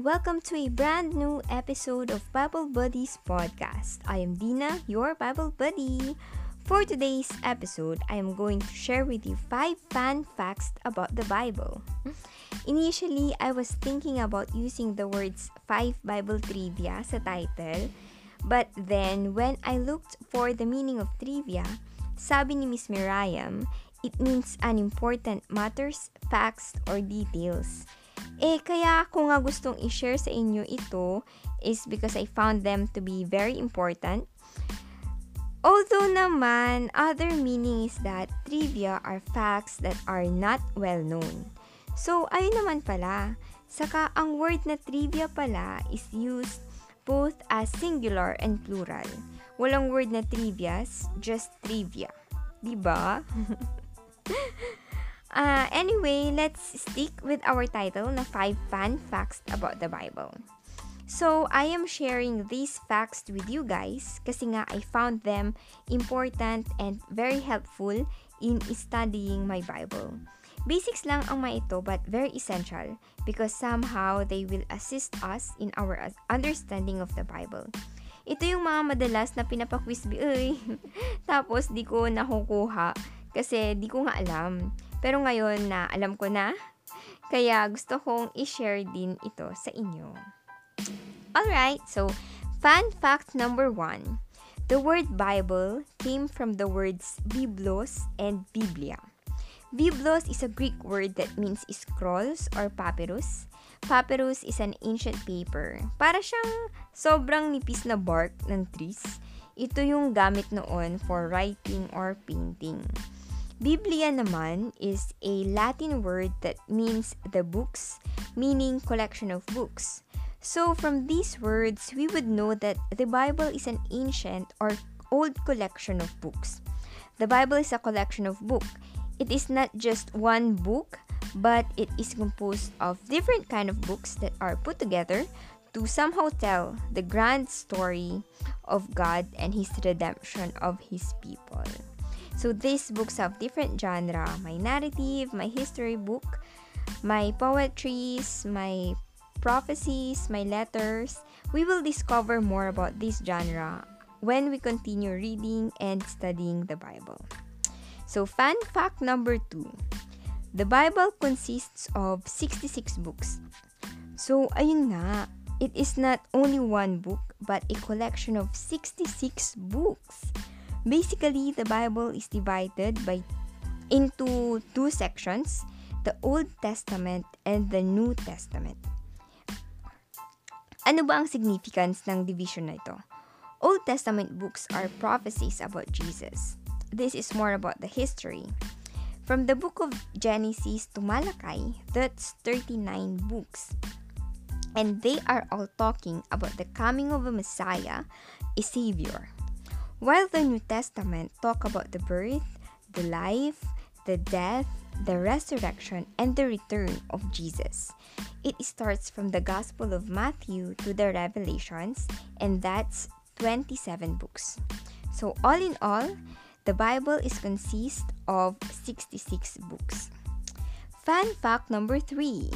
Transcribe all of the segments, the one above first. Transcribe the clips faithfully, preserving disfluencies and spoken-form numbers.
and welcome to a brand new episode of Bible Buddies Podcast. I am Dina, your Bible buddy. For today's episode, I am going to share with you five fun facts about the Bible. Initially, I was thinking about using the words five Bible trivia sa title, but then when I looked for the meaning of trivia, sabi ni Miss Miriam, it means unimportant matters, facts, or details. Eh, kaya ako nga gustong i-share sa inyo ito is because I found them to be very important. Although naman, other meaning is that trivia are facts that are not well known. So, ayun naman pala. Saka, ang word na trivia pala is used both as singular and plural. Walang word na trivias, just trivia. Diba? Uh, anyway, let's stick with our title na five fun facts about the Bible. So, I am sharing these facts with you guys kasi nga I found them important and very helpful in studying my Bible. Basics lang ang mga ito but very essential because somehow they will assist us in our understanding of the Bible. Ito yung mga madalas na pinapakwisbi, tapos di ko nakukuha kasi di ko nga alam. Pero ngayon na alam ko na, kaya gusto kong i-share din ito sa inyo. Alright, so fun fact number one. The word Bible came from the words Biblos and Biblia. Biblos is a Greek word that means scrolls or papyrus. Papyrus is an ancient paper. Para siyang sobrang nipis na bark ng trees. Ito yung gamit noon for writing or painting. Biblia naman is a Latin word that means the books, meaning collection of books. So from these words, we would know that the Bible is an ancient or old collection of books. The Bible is a collection of books. It is not just one book, but it is composed of different kind of books that are put together to somehow tell the grand story of God and His redemption of His people. So, these books have different genre. My narrative, my history book, my poetries, my prophecies, my letters. We will discover more about this genre when we continue reading and studying the Bible. So, fun fact number two. The Bible consists of sixty-six books. So, ayun nga, it is not only one book, but a collection of sixty-six books. Basically, the Bible is divided by into two sections, the Old Testament and the New Testament. Ano ba ang significance ng division na ito? Old Testament books are prophecies about Jesus. This is more about the history. From the book of Genesis to Malachi, that's thirty-nine books. And they are all talking about the coming of a Messiah, a Savior. While the New Testament talk about the birth, the life, the death, the resurrection, and the return of Jesus. It starts from the Gospel of Matthew to the Revelations, and that's twenty-seven books. So all in all, the Bible is consists of sixty-six books. Fun fact number three.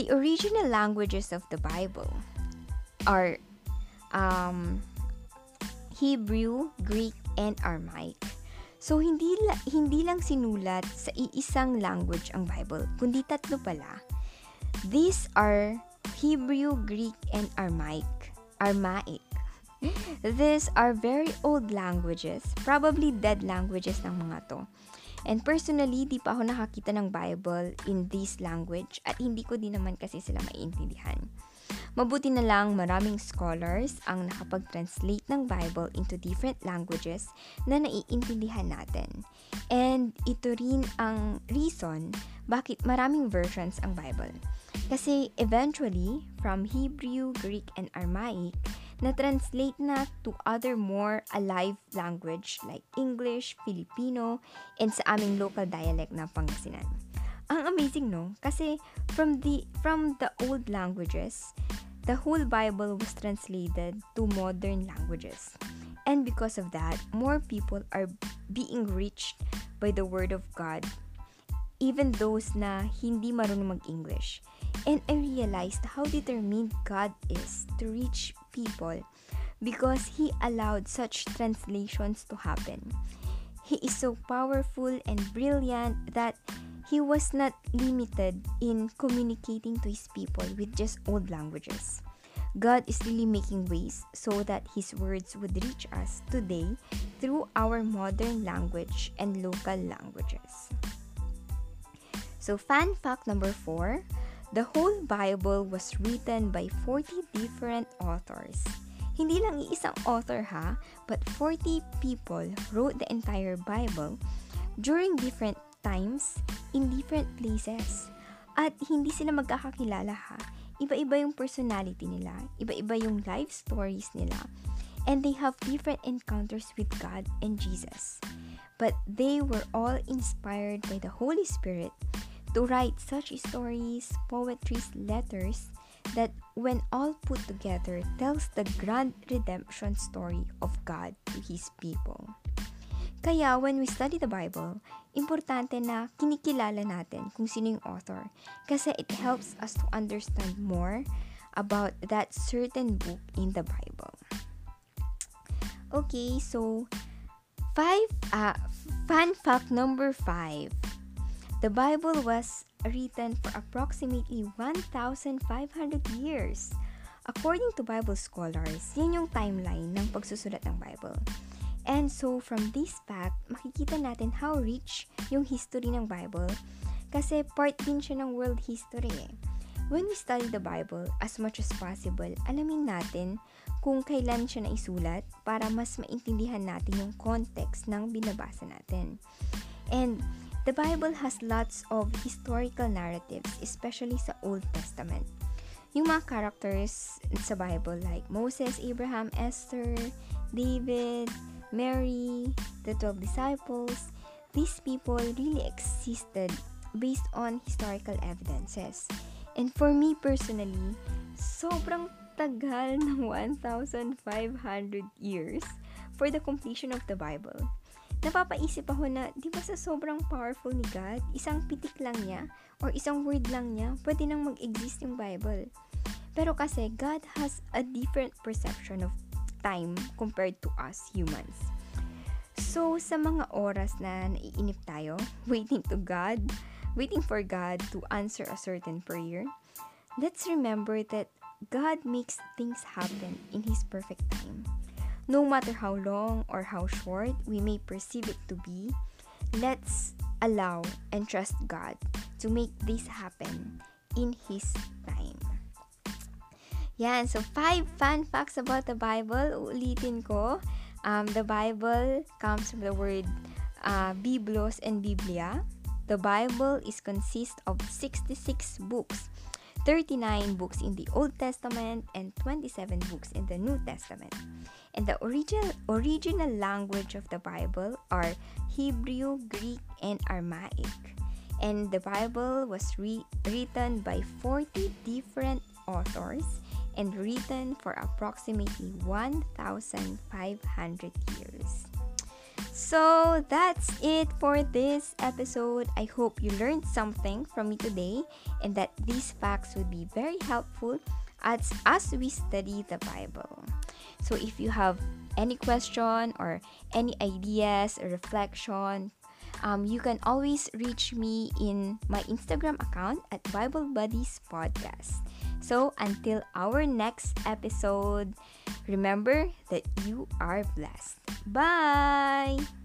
The original languages of the Bible are um Hebrew, Greek, and Aramaic. So, hindi, la- hindi lang sinulat sa iisang language ang Bible, kundi tatlo pala. These are Hebrew, Greek, and Aramaic. Aramaic. These are very old languages, probably dead languages ng mga to. And personally, di pa ako nakakita ng Bible in this language at hindi ko din naman kasi sila maintindihan. Mabuti na lang maraming scholars ang nakapag-translate ng Bible into different languages na naiintindihan natin. And ito rin ang reason bakit maraming versions ang Bible. Kasi eventually, from Hebrew, Greek, and Aramaic, na-translate na to other more alive language like English, Filipino, and sa aming local dialect na Pangasinan. Ang amazing, no? Kasi from the, from the old languages, the whole Bible was translated to modern languages. And because of that, more people are being reached by the Word of God, even those na hindi marunong mag-English. And I realized how determined God is to reach people because He allowed such translations to happen. He is so powerful and brilliant that He was not limited in communicating to His people with just old languages. God is really making ways so that His words would reach us today through our modern language and local languages. So, fan fact number four, the whole Bible was written by forty different authors. Hindi lang iisang author ha, but forty people wrote the entire Bible during different times in different places. At hindi sila magkakakilala ha. Iba-iba yung personality nila, iba-iba yung life stories nila, and they have different encounters with God and Jesus. But they were all inspired by the Holy Spirit to write such stories, poetries, letters that when all put together tells the grand redemption story of God to His people. Kaya when we study the Bible, importante na kinikilala natin kung sino yung author kasi it helps us to understand more about that certain book in the Bible. Okay, so five uh, fun fact number five. The Bible was written for approximately one thousand five hundred years. According to Bible scholars, yan yung timeline ng pagsusulat ng Bible. And so, from this fact, makikita natin how rich yung history ng Bible kasi part din siya ng world history eh. When we study the Bible, as much as possible, alamin natin kung kailan siya naisulat para mas maintindihan natin yung context ng binabasa natin. And the Bible has lots of historical narratives, especially sa Old Testament. Yung mga characters sa Bible like Moses, Abraham, Esther, David, Mary, the twelve disciples, these people really existed based on historical evidences. And for me personally, sobrang tagal ng one thousand five hundred years for the completion of the Bible. Napapaisip ako na, di ba sa sobrang powerful ni God, isang pitik lang niya or isang word lang niya, pwede nang mag-exist yung Bible. Pero kasi God has a different perception of time compared to us humans. So, sa mga oras na naiinip tayo, waiting to God, waiting for God to answer a certain prayer, let's remember that God makes things happen in His perfect time. No matter how long or how short we may perceive it to be, let's allow and trust God to make this happen in His time. Yan, so five fun facts about the Bible. Uulitin ko. Um, the Bible comes from the word uh, Biblos and Biblia. The Bible is consists of sixty-six books, thirty-nine books in the Old Testament, and twenty-seven books in the New Testament. And the original original language of the Bible are Hebrew, Greek, and Aramaic. And the Bible was re- written by forty different authors and written for approximately one thousand five hundred years. So, that's it for this episode. I hope you learned something from me today and that these facts would be very helpful as, as we study the Bible. So, if you have any question or any ideas or reflection, Um, you can always reach me in my Instagram account at Bible Buddies Podcast. So, until our next episode, remember that you are blessed. Bye!